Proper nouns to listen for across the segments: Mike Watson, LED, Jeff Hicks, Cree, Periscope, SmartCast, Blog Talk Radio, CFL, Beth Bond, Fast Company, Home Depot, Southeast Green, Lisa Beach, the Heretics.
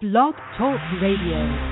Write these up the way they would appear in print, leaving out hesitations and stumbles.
Blog Talk Radio.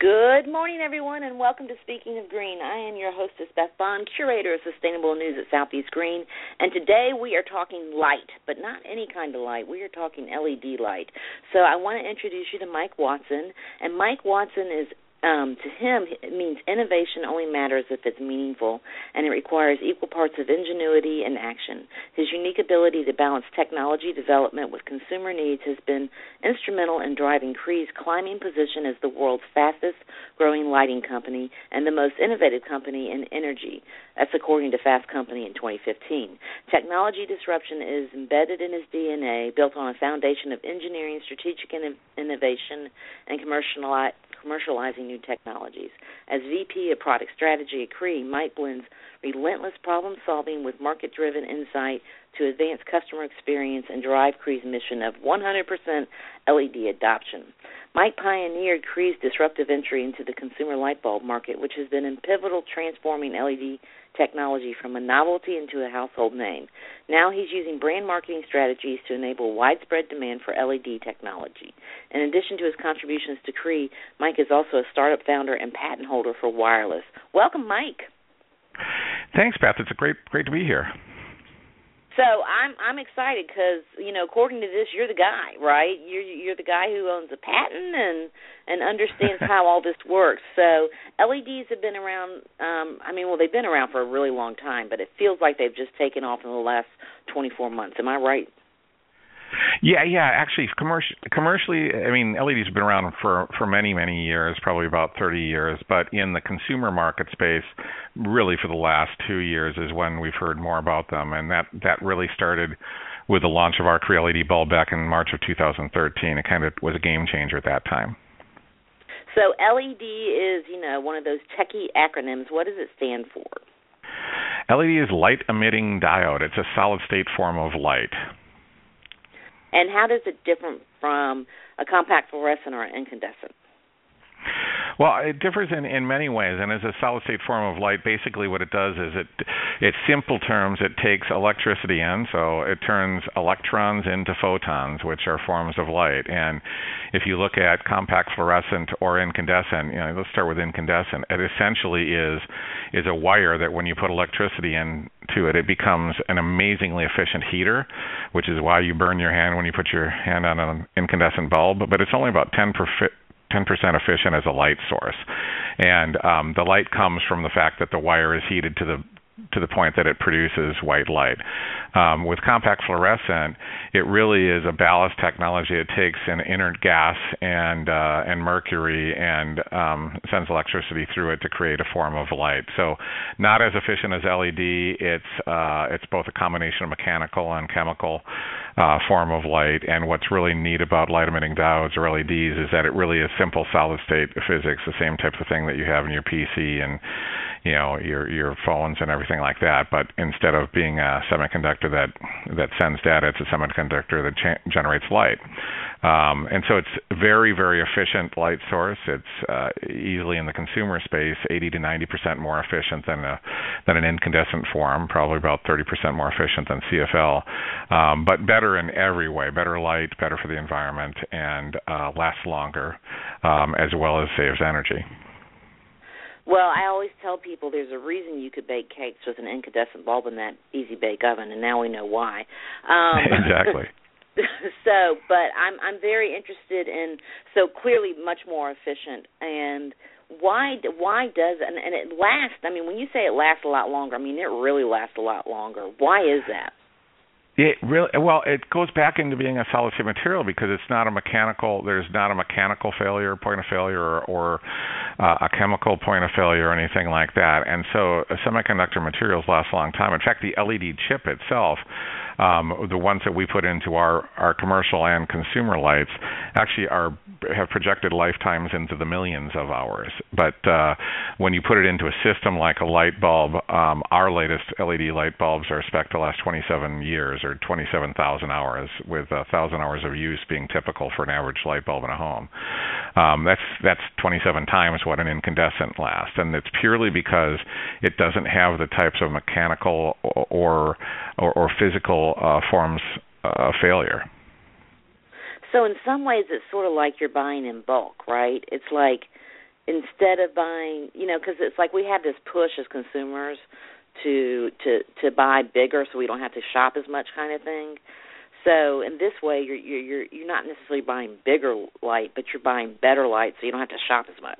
Good morning, everyone, and welcome to Speaking of Green. I am your hostess, Beth Bond, curator of Sustainable News at Southeast Green, and today we are talking light, but not any kind of light. We are talking LED light. So I want to introduce you to Mike Watson, and Mike Watson is, to him, it means innovation only matters if it's meaningful, and it requires equal parts of ingenuity and action. His unique ability to balance technology development with consumer needs has been instrumental in driving Cree's climbing position as the world's fastest-growing lighting company and the most innovative company in energy. That's according to Fast Company in 2015. Technology disruption is embedded in his DNA, built on a foundation of engineering, strategic innovation, and commercializing new technologies. As VP of Product Strategy at Cree, Mike blends relentless problem-solving with market-driven insight to advance customer experience and drive Cree's mission of 100% LED adoption. Mike pioneered Cree's disruptive entry into the consumer light bulb market, which has been in pivotal transforming LED technology from a novelty into a household name. Now he's using brand marketing strategies to enable widespread demand for LED technology. In addition to his contributions to Cree, Mike is also a startup founder and patent holder for wireless. Welcome, Mike. Thanks, Beth. It's great to be here. So I'm excited because, you know, according to this, you're the guy, right? You're the guy who owns a patent and understands how all this works. So LEDs have been around, they've been around for a really long time, but it feels like they've just taken off in the last 24 months. Am I right? Yeah. Actually, commercially, I mean, LEDs have been around for many, many years, probably about 30 years. But in the consumer market space, really for the last 2 years is when we've heard more about them. And that really started with the launch of our Cree LED bulb back in March of 2013. It kind of was a game changer at that time. So LED is, you know, one of those techie acronyms. What does it stand for? LED is light emitting diode. It's a solid state form of light. And how does it differ from a compact fluorescent or an incandescent? Well, it differs in many ways, and as a solid-state form of light, basically what it does is in simple terms, it takes electricity in, so it turns electrons into photons, which are forms of light. And if you look at compact fluorescent or incandescent, you know, let's start with incandescent. It essentially is a wire that when you put electricity into it, it becomes an amazingly efficient heater, which is why you burn your hand when you put your hand on an incandescent bulb. But it's only about 10% efficient as a light source, and the light comes from the fact that the wire is heated to the point that it produces white light. With compact fluorescent, it really is a ballast technology. It takes an inert gas and mercury and sends electricity through it to create a form of light. So not as efficient as LED. It's both a combination of mechanical and chemical form of light. And what's really neat about light emitting diodes or LEDs is that it really is simple solid state physics, the same type of thing that you have in your PC and, you know, your phones and everything like that. But instead of being a semiconductor that sends data, it's a semiconductor that generates light. And so it's a very, very efficient light source. It's easily in the consumer space, 80 to 90% more efficient than an incandescent form, probably about 30% more efficient than CFL, but better in every way, better light, better for the environment, and lasts longer, as well as saves energy. Well, I always tell people there's a reason you could bake cakes with an incandescent bulb in that easy bake oven, and now we know why. Exactly. So, but I'm very interested in, so clearly much more efficient. And why does, and it lasts, I mean, when you say it lasts a lot longer, I mean, it really lasts a lot longer. Why is that? It goes back into being a solid state material because it's not a mechanical. There's not a mechanical failure, point of failure, or a chemical point of failure, or anything like that. And so, semiconductor materials last a long time. In fact, the LED chip itself, the ones that we put into our commercial and consumer lights, actually have projected lifetimes into the millions of hours. But when you put it into a system like a light bulb, our latest LED light bulbs are spec'd to last 27 years. Or 27,000 hours, with 1,000 hours of use being typical for an average light bulb in a home. That's 27 times what an incandescent lasts, and it's purely because it doesn't have the types of mechanical or physical forms of failure. So in some ways, it's sort of like you're buying in bulk, right? It's like instead of buying, because it's like we have this push as consumers to buy bigger so we don't have to shop as much kind of thing. So in this way, you're not necessarily buying bigger light, but you're buying better light so you don't have to shop as much.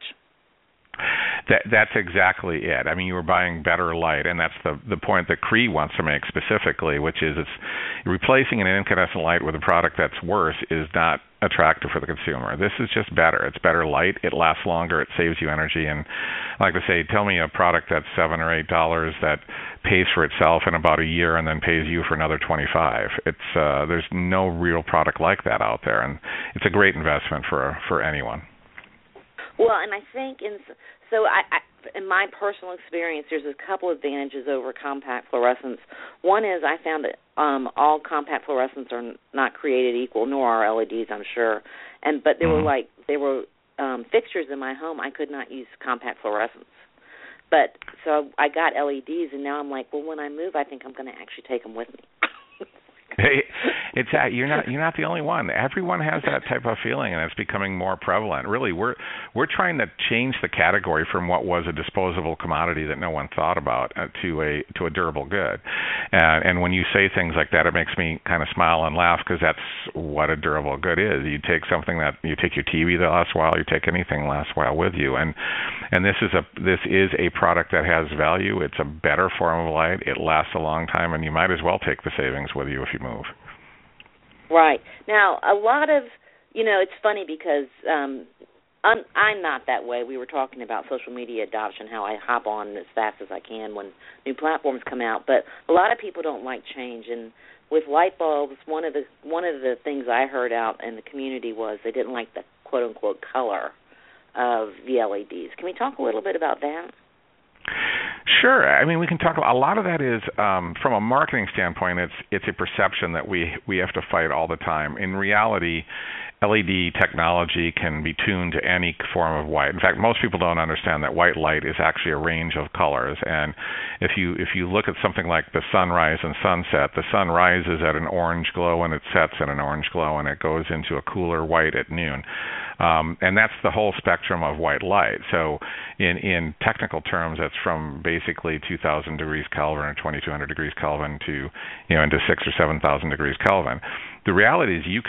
That's exactly it. I mean, you were buying better light, and that's the point that Cree wants to make specifically, which is it's replacing an incandescent light with a product that's worse is not attractive for the consumer. This is just better. It's better light. It lasts longer. It saves you energy. And I like to say, tell me a product that's $7 or $8 that pays for itself in about a year and then pays you for another 25. There's no real product like that out there, and it's a great investment for anyone. Well, and I think in my personal experience, there's a couple advantages over compact fluorescence. One is I found that all compact fluorescents are not created equal, nor are LEDs, I'm sure. But there were fixtures in my home I could not use compact fluorescents. But so I got LEDs, and now I'm like, well, when I move, I think I'm going to actually take them with me. You're not the only one. Everyone has that type of feeling, and it's becoming more prevalent. Really, we're trying to change the category from what was a disposable commodity that no one thought about to a durable good. And when you say things like that, it makes me kind of smile and laugh because that's what a durable good is. You take something that you take your TV that lasts a while, you take anything that lasts a while with you, and this is a product that has value. It's a better form of light. It lasts a long time, and you might as well take the savings with you if you move. Right. Now, a lot of, it's funny because I'm not that way. We were talking about social media adoption, how I hop on as fast as I can when new platforms come out. But a lot of people don't like change. And with light bulbs, one of the things I heard out in the community was they didn't like the quote-unquote color of the LEDs. Can we talk a little bit about that? Sure. I mean, we can talk about a lot of that is from a marketing standpoint, it's a perception that we have to fight all the time. In reality, LED technology can be tuned to any form of white. In fact, most people don't understand that white light is actually a range of colors. And if you look at something like the sunrise and sunset, the sun rises at an orange glow and it sets at an orange glow and it goes into a cooler white at noon. And that's the whole spectrum of white light. So in technical terms, that's from basically 2,000 degrees Kelvin or 2,200 degrees Kelvin to into 6,000 or 7,000 degrees Kelvin. The reality is you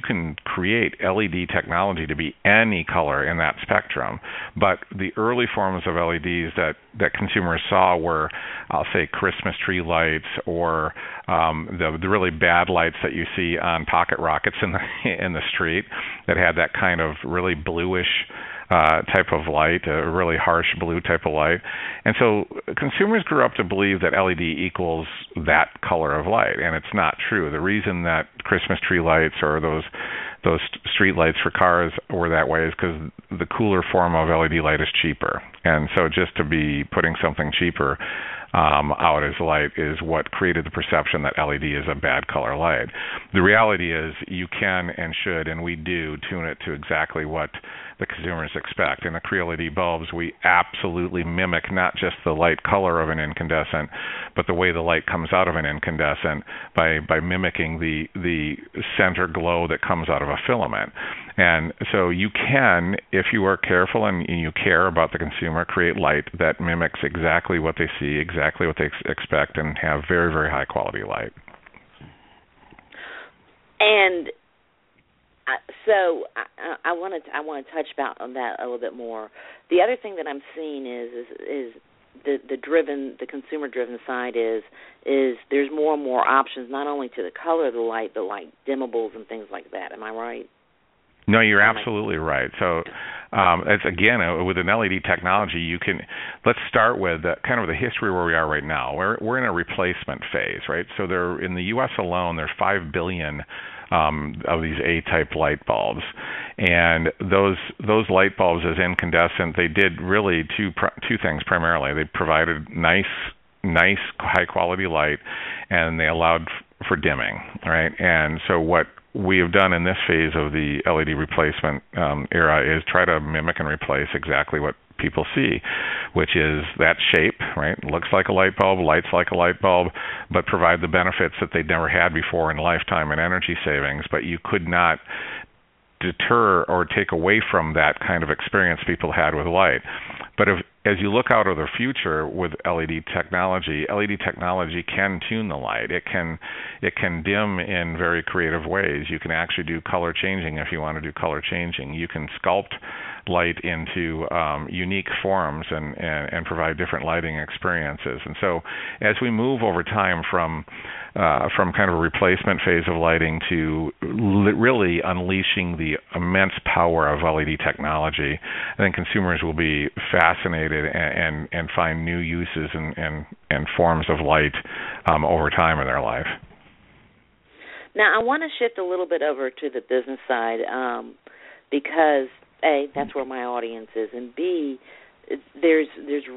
can create LED technology to be any color in that spectrum, but the early forms of LEDs that consumers saw were, I'll say, Christmas tree lights or the really bad lights that you see on pocket rockets in the street that had that kind of really bluish type of light, a really harsh blue type of light. And so consumers grew up to believe that LED equals that color of light, and it's not true. The reason that Christmas tree lights or those street lights for cars were that way is because the cooler form of LED light is cheaper. And so just to be putting something cheaper out as light is what created the perception that LED is a bad color light. The reality is you can and should, and we do, tune it to exactly what the consumers expect. In the Cree LED bulbs, we absolutely mimic not just the light color of an incandescent, but the way the light comes out of an incandescent by mimicking the center glow that comes out of a filament. And so you can, if you are careful and you care about the consumer, create light that mimics exactly what they see, exactly what they expect, and have very, very high quality light. And so I want to touch about on that a little bit more. The other thing that I'm seeing is the consumer-driven side is there's more and more options, not only to the color of the light, but like dimmables and things like that. Am I right? No, you're absolutely right. So, it's, again, with an LED technology, you can let's start with kind of the history where we are right now. We're in a replacement phase, right? So there, in the U.S. alone, there's 5 billion of these A-type light bulbs, and those light bulbs as incandescent, they did really two things primarily. They provided nice high quality light, and they allowed for dimming, right? And so what we have done in this phase of the LED replacement era is try to mimic and replace exactly what people see, which is that shape, right? Looks like a light bulb, lights like a light bulb, but provide the benefits that they'd never had before in lifetime and energy savings. But you could not deter or take away from that kind of experience people had with light. But as you look out of the future with LED technology can tune the light. It can dim in very creative ways. You can actually do color changing if you want to do color changing. You can sculpt light into unique forms and provide different lighting experiences. And so as we move over time from kind of a replacement phase of lighting to really unleashing the immense power of LED technology, I think consumers will be fascinated and find new uses and forms of light over time in their life. Now, I want to shift a little bit over to the business side because, A, that's where my audience is, and B, there's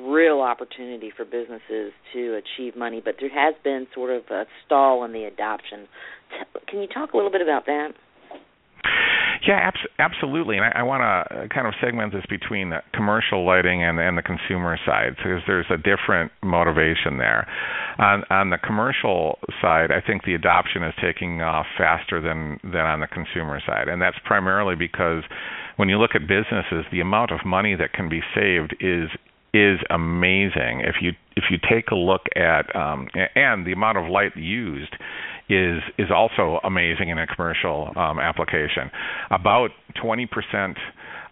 real opportunity for businesses to achieve money, but there has been sort of a stall in the adoption. Can you talk a little bit about that? Yeah, absolutely. And I want to kind of segment this between the commercial lighting and the consumer side, because there's a different motivation there. On the commercial side, I think the adoption is taking off faster than on the consumer side. And that's primarily because when you look at businesses, the amount of money that can be saved is amazing. If you take a look at and the amount of light used is also amazing in a commercial application. About 20%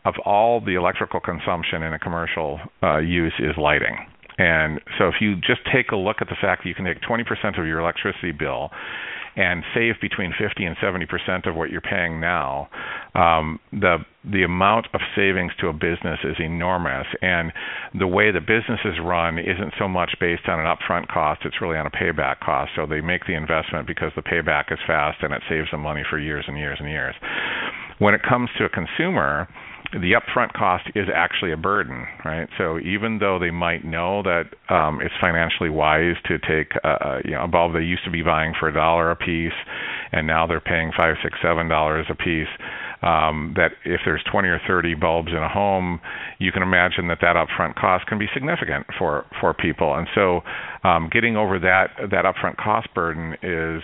of all the electrical consumption in a commercial use is lighting. And so if you just take a look at the fact that you can take 20% of your electricity bill and save between 50 and 70% of what you're paying now, the amount of savings to a business is enormous. And the way the businesses run isn't so much based on an upfront cost, it's really on a payback cost. So they make the investment because the payback is fast and it saves them money for years and years and years. When it comes to a consumer, the upfront cost is actually a burden, right? So even though they might know that it's financially wise to take a bulb they used to be buying for $1 a piece, and now they're paying $5, $6, $7 a piece. That if there's 20 or 30 bulbs in a home, you can imagine that upfront cost can be significant for people. And so, getting over that upfront cost burden is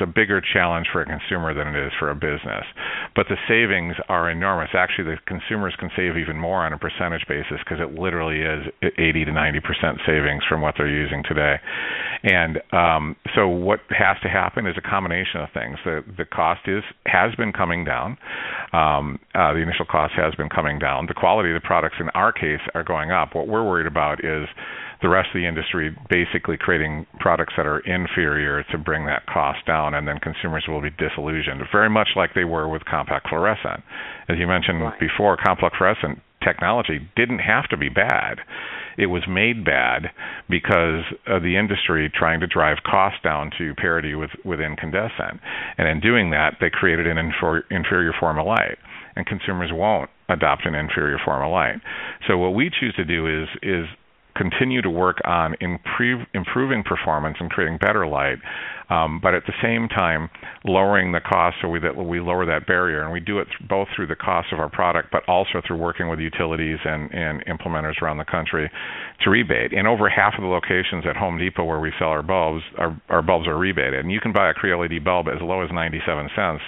a bigger challenge for a consumer than it is for a business. But the savings are enormous. Actually, the consumers can save even more on a percentage basis because it literally is 80 to 90% savings from what they're using today. And so what has to happen is a combination of things. The cost has been coming down. The initial cost has been coming down. The quality of the products in our case are going up. What we're worried about is the rest of the industry basically creating products that are inferior to bring that cost down, and then consumers will be disillusioned, very much like they were with compact fluorescent. As you mentioned before, compact fluorescent technology didn't have to be bad. It was made bad because of the industry trying to drive costs down to parity with incandescent. And in doing that, they created an inferior form of light, and consumers won't adopt an inferior form of light. So what we choose to do is continue to work on improving performance and creating better light, but at the same time lowering the cost so that we lower that barrier. And we do it both through the cost of our product, but also through working with utilities and implementers around the country to rebate. In over half of the locations at Home Depot where we sell our bulbs are rebated. And you can buy a Cree LED bulb as low as 97 cents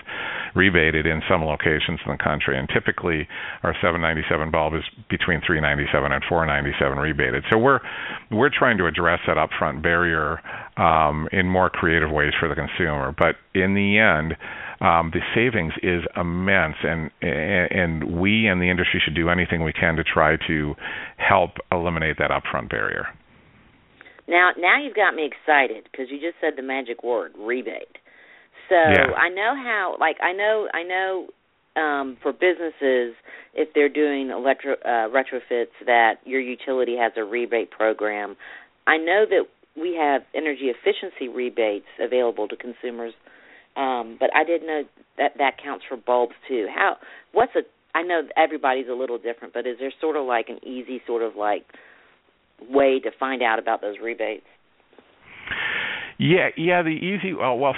rebated in some locations in the country. And typically our $7.97 bulb is between $3.97 and $4.97 rebated. So we're trying to address that upfront barrier in more creative ways for the consumer. But in the end, The savings is immense, and we and the industry should do anything we can to try to help eliminate that upfront barrier. Now you've got me excited because you just said the magic word, rebate. So yeah. I know for businesses, if they're doing retrofits, that your utility has a rebate program. I know that we have energy efficiency rebates available to consumers, but I didn't know that counts for bulbs too. I know everybody's a little different, but is there sort of like an easy sort of like way to find out about those rebates? Yeah.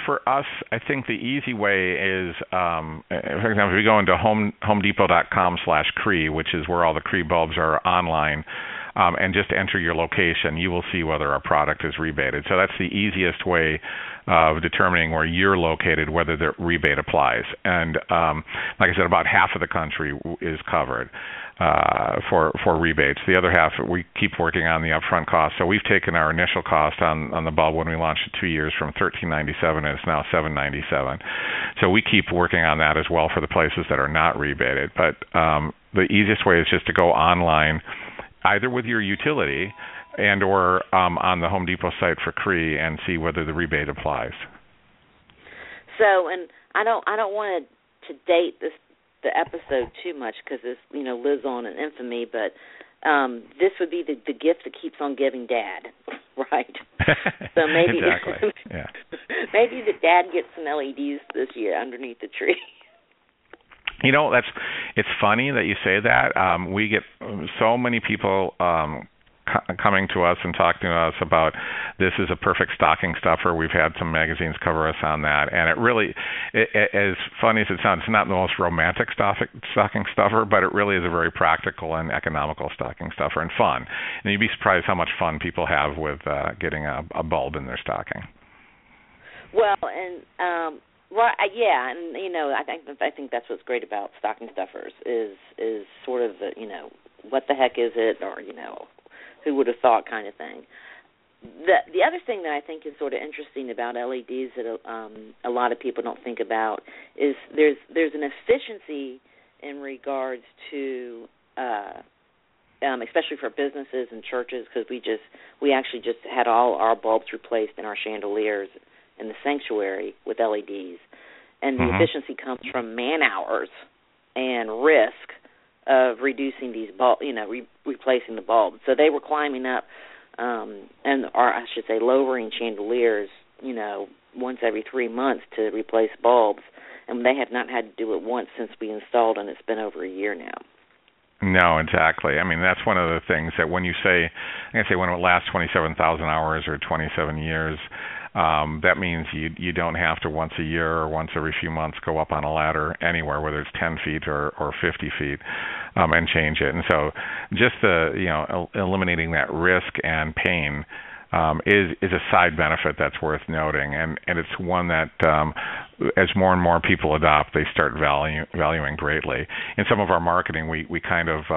For us, I think the easy way is, for example, if we go into homedepot.com/Cree, which is where all the Cree bulbs are online, and just enter your location, you will see whether our product is rebated. So that's the easiest way of determining where you're located, whether the rebate applies. And like I said, about half of the country is covered for rebates. The other half, we keep working on the upfront cost. So we've taken our initial cost on the bulb when we launched it 2 years from $13.97, and it's now $7.97. So we keep working on that as well for the places that are not rebated. But the easiest way is just to go online, either with your utility and or on the Home Depot site for Cree, and see whether the rebate applies. So, and I don't want to date the episode too much because this lives on in infamy, but this would be the gift that keeps on giving, Dad, right? So maybe exactly. Yeah. Maybe the Dad gets some LEDs this year underneath the tree. It's funny that you say that. We get so many people coming to us and talking to us about this is a perfect stocking stuffer. We've had some magazines cover us on that, and it really, as funny as it sounds, it's not the most romantic stocking stuffer, but it really is a very practical and economical stocking stuffer and fun. And you'd be surprised how much fun people have with getting a bulb in their stocking. Well, and. Right, yeah, and I think that's what's great about stocking stuffers is sort of the what the heck is it, or who would have thought kind of thing. The other thing that I think is sort of interesting about LEDs that a lot of people don't think about is there's an efficiency in regards to especially for businesses and churches, because we actually just had all our bulbs replaced in our chandeliers in the sanctuary with LEDs, and the efficiency comes from man hours and risk of reducing these bulbs, replacing the bulbs. So they were climbing up, lowering chandeliers, once every 3 months to replace bulbs, and they have not had to do it once since we installed, and it's been over a year now. No, exactly. I mean, that's one of the things that when you say, when it lasts 27,000 hours or 27 years, that means you don't have to once a year or once every few months go up on a ladder anywhere, whether it's 10 feet or 50 feet, and change it. And so just the eliminating that risk and pain is a side benefit that's worth noting. And it's one that as more and more people adopt, they start valuing greatly. In some of our marketing, we kind of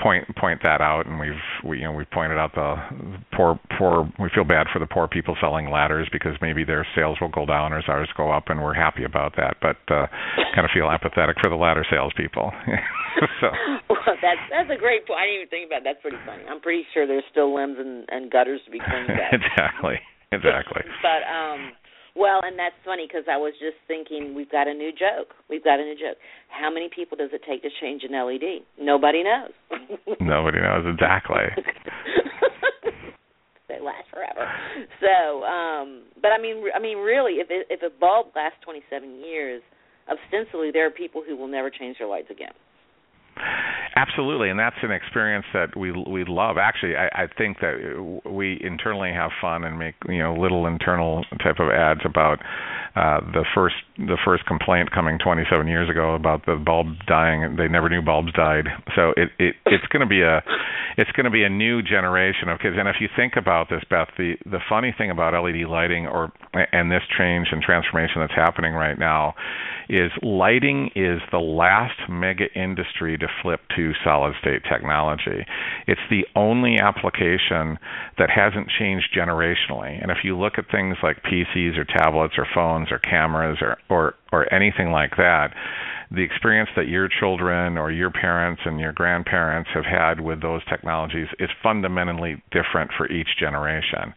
point that out, and we've pointed out the poor. We feel bad for the poor people selling ladders because maybe their sales will go down as ours go up, and we're happy about that. But kind of feel apathetic for the ladder salespeople. So. Well, that's a great point. I didn't even think about it. That's pretty funny. I'm pretty sure there's still limbs and gutters to be cleaned up. Exactly. But and that's funny because I was just thinking we've got a new joke. How many people does it take to change an LED? Nobody knows. Nobody knows, exactly. They last forever. So, but I mean, really, if a bulb lasts 27 years, ostensibly there are people who will never change their lights again. Absolutely, and that's an experience that we love. Actually, I think that we internally have fun and make little internal type of ads about the first complaint coming 27 years ago about the bulb dying. They never knew bulbs died. So it's going to be a new generation of kids. And if you think about this, Beth, the funny thing about LED lighting and this change and transformation that's happening right now is lighting is the last mega industry to flip to to solid-state technology. It's the only application that hasn't changed generationally. And if you look at things like PCs or tablets or phones or cameras or anything like that, the experience that your children or your parents and your grandparents have had with those technologies is fundamentally different for each generation,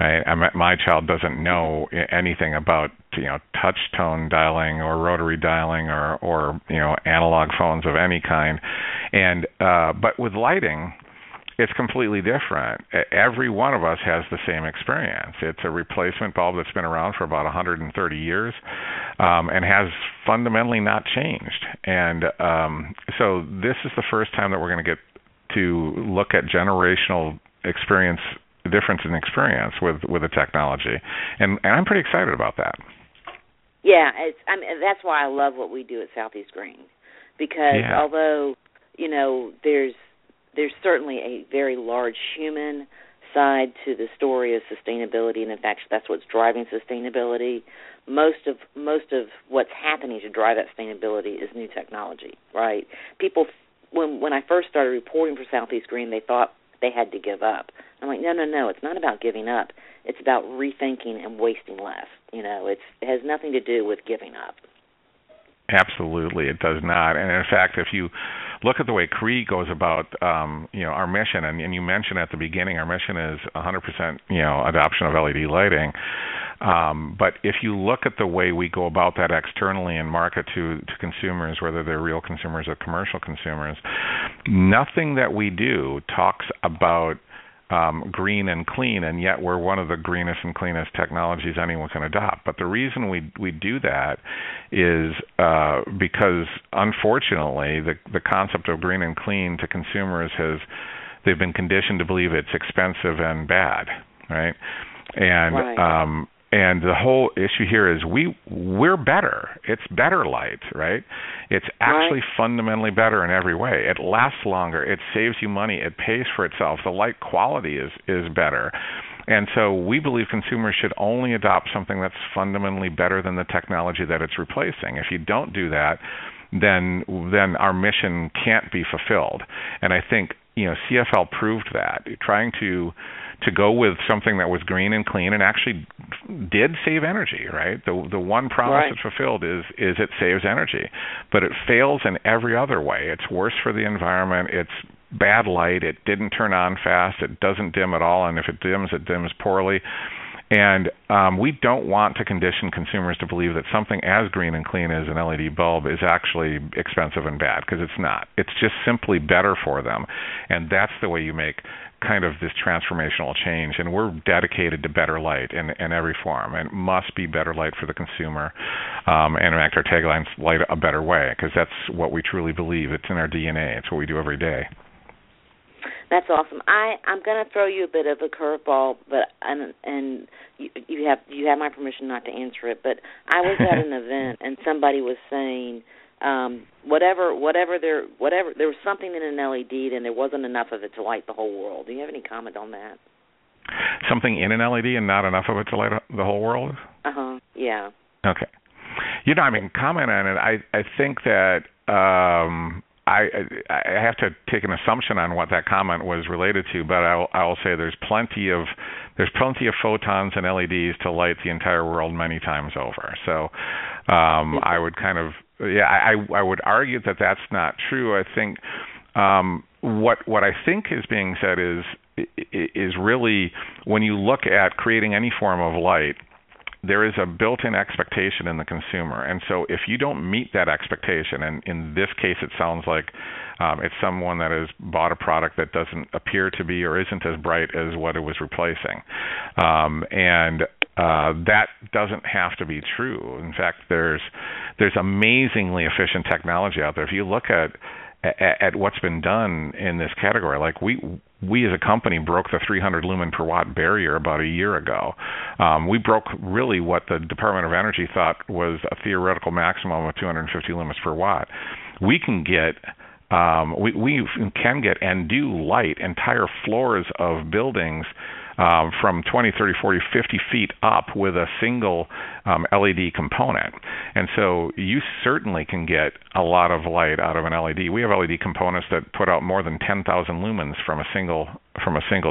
right? My child doesn't know anything about, you know, touch tone dialing or rotary dialing or you know, analog phones of any kind. And but with lighting, it's completely different. Every one of us has the same experience. It's a replacement bulb that's been around for about 130 years and has fundamentally not changed. And so this is the first time that we're going to get to look at generational experience, difference in experience with the technology. And I'm pretty excited about that. Yeah, that's why I love what we do at Southeast Green, because although, you know, there's certainly a very large human side to the story of sustainability, and in fact, that's what's driving sustainability. Most of what's happening to drive that sustainability is new technology, right? People, when I first started reporting for Southeast Green, they thought they had to give up. I'm like, no, it's not about giving up. It's about rethinking and wasting less. You know, it has nothing to do with giving up. Absolutely, it does not. And in fact, if you look at the way Cree goes about, you know, our mission, and you mentioned at the beginning, our mission is 100%, you know, adoption of LED lighting. But if you look at the way we go about that externally and market to consumers, whether they're real consumers or commercial consumers, nothing that we do talks about green and clean, and yet we're one of the greenest and cleanest technologies anyone can adopt. But the reason we do that is because, unfortunately, the concept of green and clean to consumers they've been conditioned to believe it's expensive and bad, right? And the whole issue here is we're better. It's better light, right? It's actually fundamentally better in every way. It lasts longer. It saves you money. It pays for itself. The light quality is better. And so we believe consumers should only adopt something that's fundamentally better than the technology that it's replacing. If you don't do that, then our mission can't be fulfilled. And I think, you know, CFL proved that. Trying to go with something that was green and clean and actually did save energy, right? The one promise it fulfilled is it saves energy, but it fails in every other way. It's worse for the environment. It's bad light. It didn't turn on fast. It doesn't dim at all, and if it dims poorly. And we don't want to condition consumers to believe that something as green and clean as an LED bulb is actually expensive and bad, because it's not. It's just simply better for them. And that's the way you make kind of this transformational change. And we're dedicated to better light in every form. And it must be better light for the consumer. And in fact, our tagline is light a better way, because that's what we truly believe. It's in our DNA. It's what we do every day. That's awesome. I'm going to throw you a bit of a curveball, but you have my permission not to answer it. But I was at an event, and somebody was saying whatever there was something in an LED, and there wasn't enough of it to light the whole world. Do you have any comment on that? Something in an LED and not enough of it to light the whole world? Yeah. Okay. You know, I mean, comment on it. I think that. I have to take an assumption on what that comment was related to, but I will say there's plenty of photons and LEDs to light the entire world many times over. So I would argue that that's not true. I think what I think is being said is really when you look at creating any form of light, there is a built-in expectation in the consumer. And so if you don't meet that expectation, and in this case it sounds like it's someone that has bought a product that doesn't appear to be or isn't as bright as what it was replacing. That doesn't have to be true. In fact, there's amazingly efficient technology out there. If you look at what's been done in this category, like we as a company broke the 300 lumen per watt barrier about a year ago. We broke really what the Department of Energy thought was a theoretical maximum of 250 lumens per watt. We can get we can get and do light entire floors of buildings from 20, 30, 40, 50 feet up with a single LED component. And so you certainly can get a lot of light out of an LED. We have LED components that put out more than 10,000 lumens from a single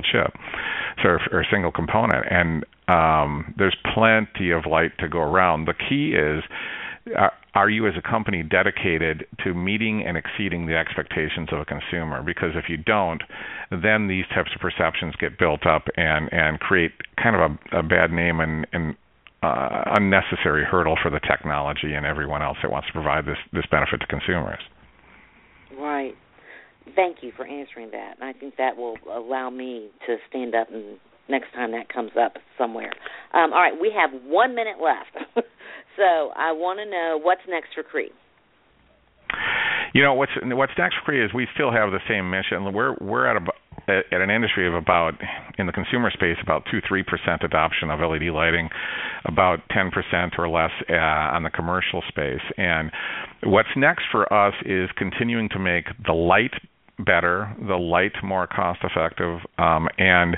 chip, so, or a single component. And there's plenty of light to go around. The key is, are you as a company dedicated to meeting and exceeding the expectations of a consumer? Because if you don't, then these types of perceptions get built up and create kind of a bad name and unnecessary hurdle for the technology and everyone else that wants to provide this benefit to consumers. Right. Thank you for answering that. And I think that will allow me to stand up and next time that comes up somewhere. All right, we have 1 minute left. So I want to know what's next for Cree. You know, what's next for Cree is we still have the same mission. We're at an industry of about, in the consumer space, about 2-3% adoption of LED lighting, about 10% or less on the commercial space. And what's next for us is continuing to make the light better, the light more cost effective, and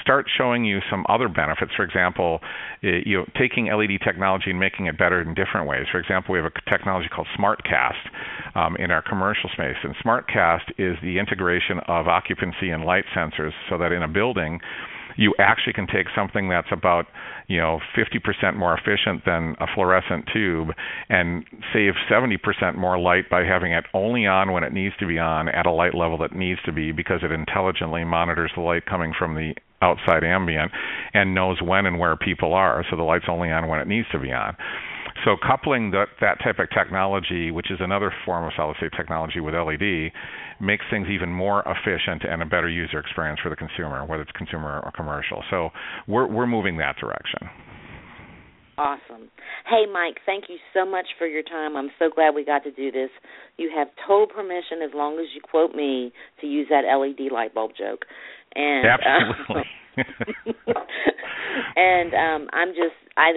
start showing you some other benefits. For example, taking LED technology and making it better in different ways. For example, we have a technology called SmartCast in our commercial space, and SmartCast is the integration of occupancy and light sensors so that in a building, you actually can take something that's about 50% more efficient than a fluorescent tube and save 70% more light by having it only on when it needs to be on at a light level that needs to be, because it intelligently monitors the light coming from the outside ambient and knows when and where people are, so the light's only on when it needs to be on. So coupling that type of technology, which is another form of solid-state technology with LED, makes things even more efficient and a better user experience for the consumer, whether it's consumer or commercial. So we're moving that direction. Awesome. Hey, Mike, thank you so much for your time. I'm so glad we got to do this. You have total permission, as long as you quote me, to use that LED light bulb joke. And, absolutely. And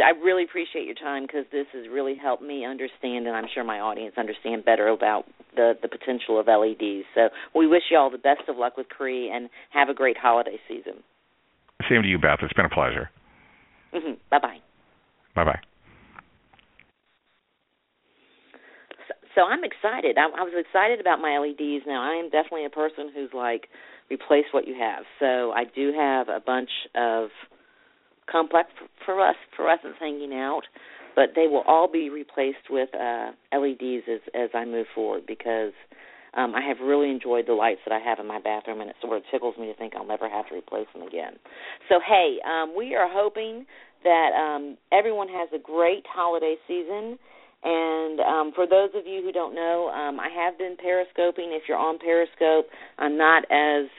I really appreciate your time, because this has really helped me understand, and I'm sure my audience understand better about the potential of LEDs. So we wish you all the best of luck with Cree, and have a great holiday season. Same to you, Beth. It's been a pleasure. Mm-hmm. Bye-bye. Bye-bye. So I'm excited. I was excited about my LEDs. Now, I am definitely a person who's like, replace what you have. So I do have a bunch of complex fluorescents hanging out, but they will all be replaced with LEDs as I move forward, because I have really enjoyed the lights that I have in my bathroom, and it sort of tickles me to think I'll never have to replace them again. So, hey, we are hoping that everyone has a great holiday season. And for those of you who don't know, I have been Periscoping. If you're on Periscope, I'm not as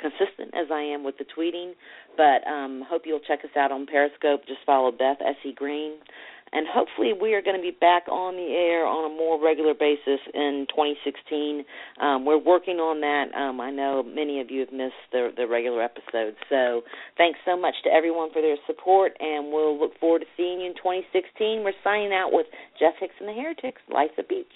consistent as I am with the tweeting, but hope you'll check us out on Periscope. Just follow Beth S.E. Green. And hopefully we are going to be back on the air on a more regular basis in 2016. We're working on that. I know many of you have missed the regular episodes. So thanks so much to everyone for their support, and we'll look forward to seeing you in 2016. We're signing out with Jeff Hicks and the Heretics, Lisa Beach.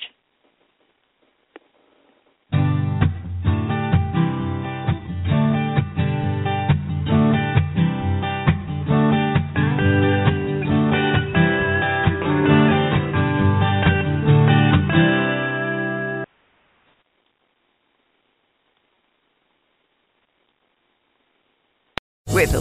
With the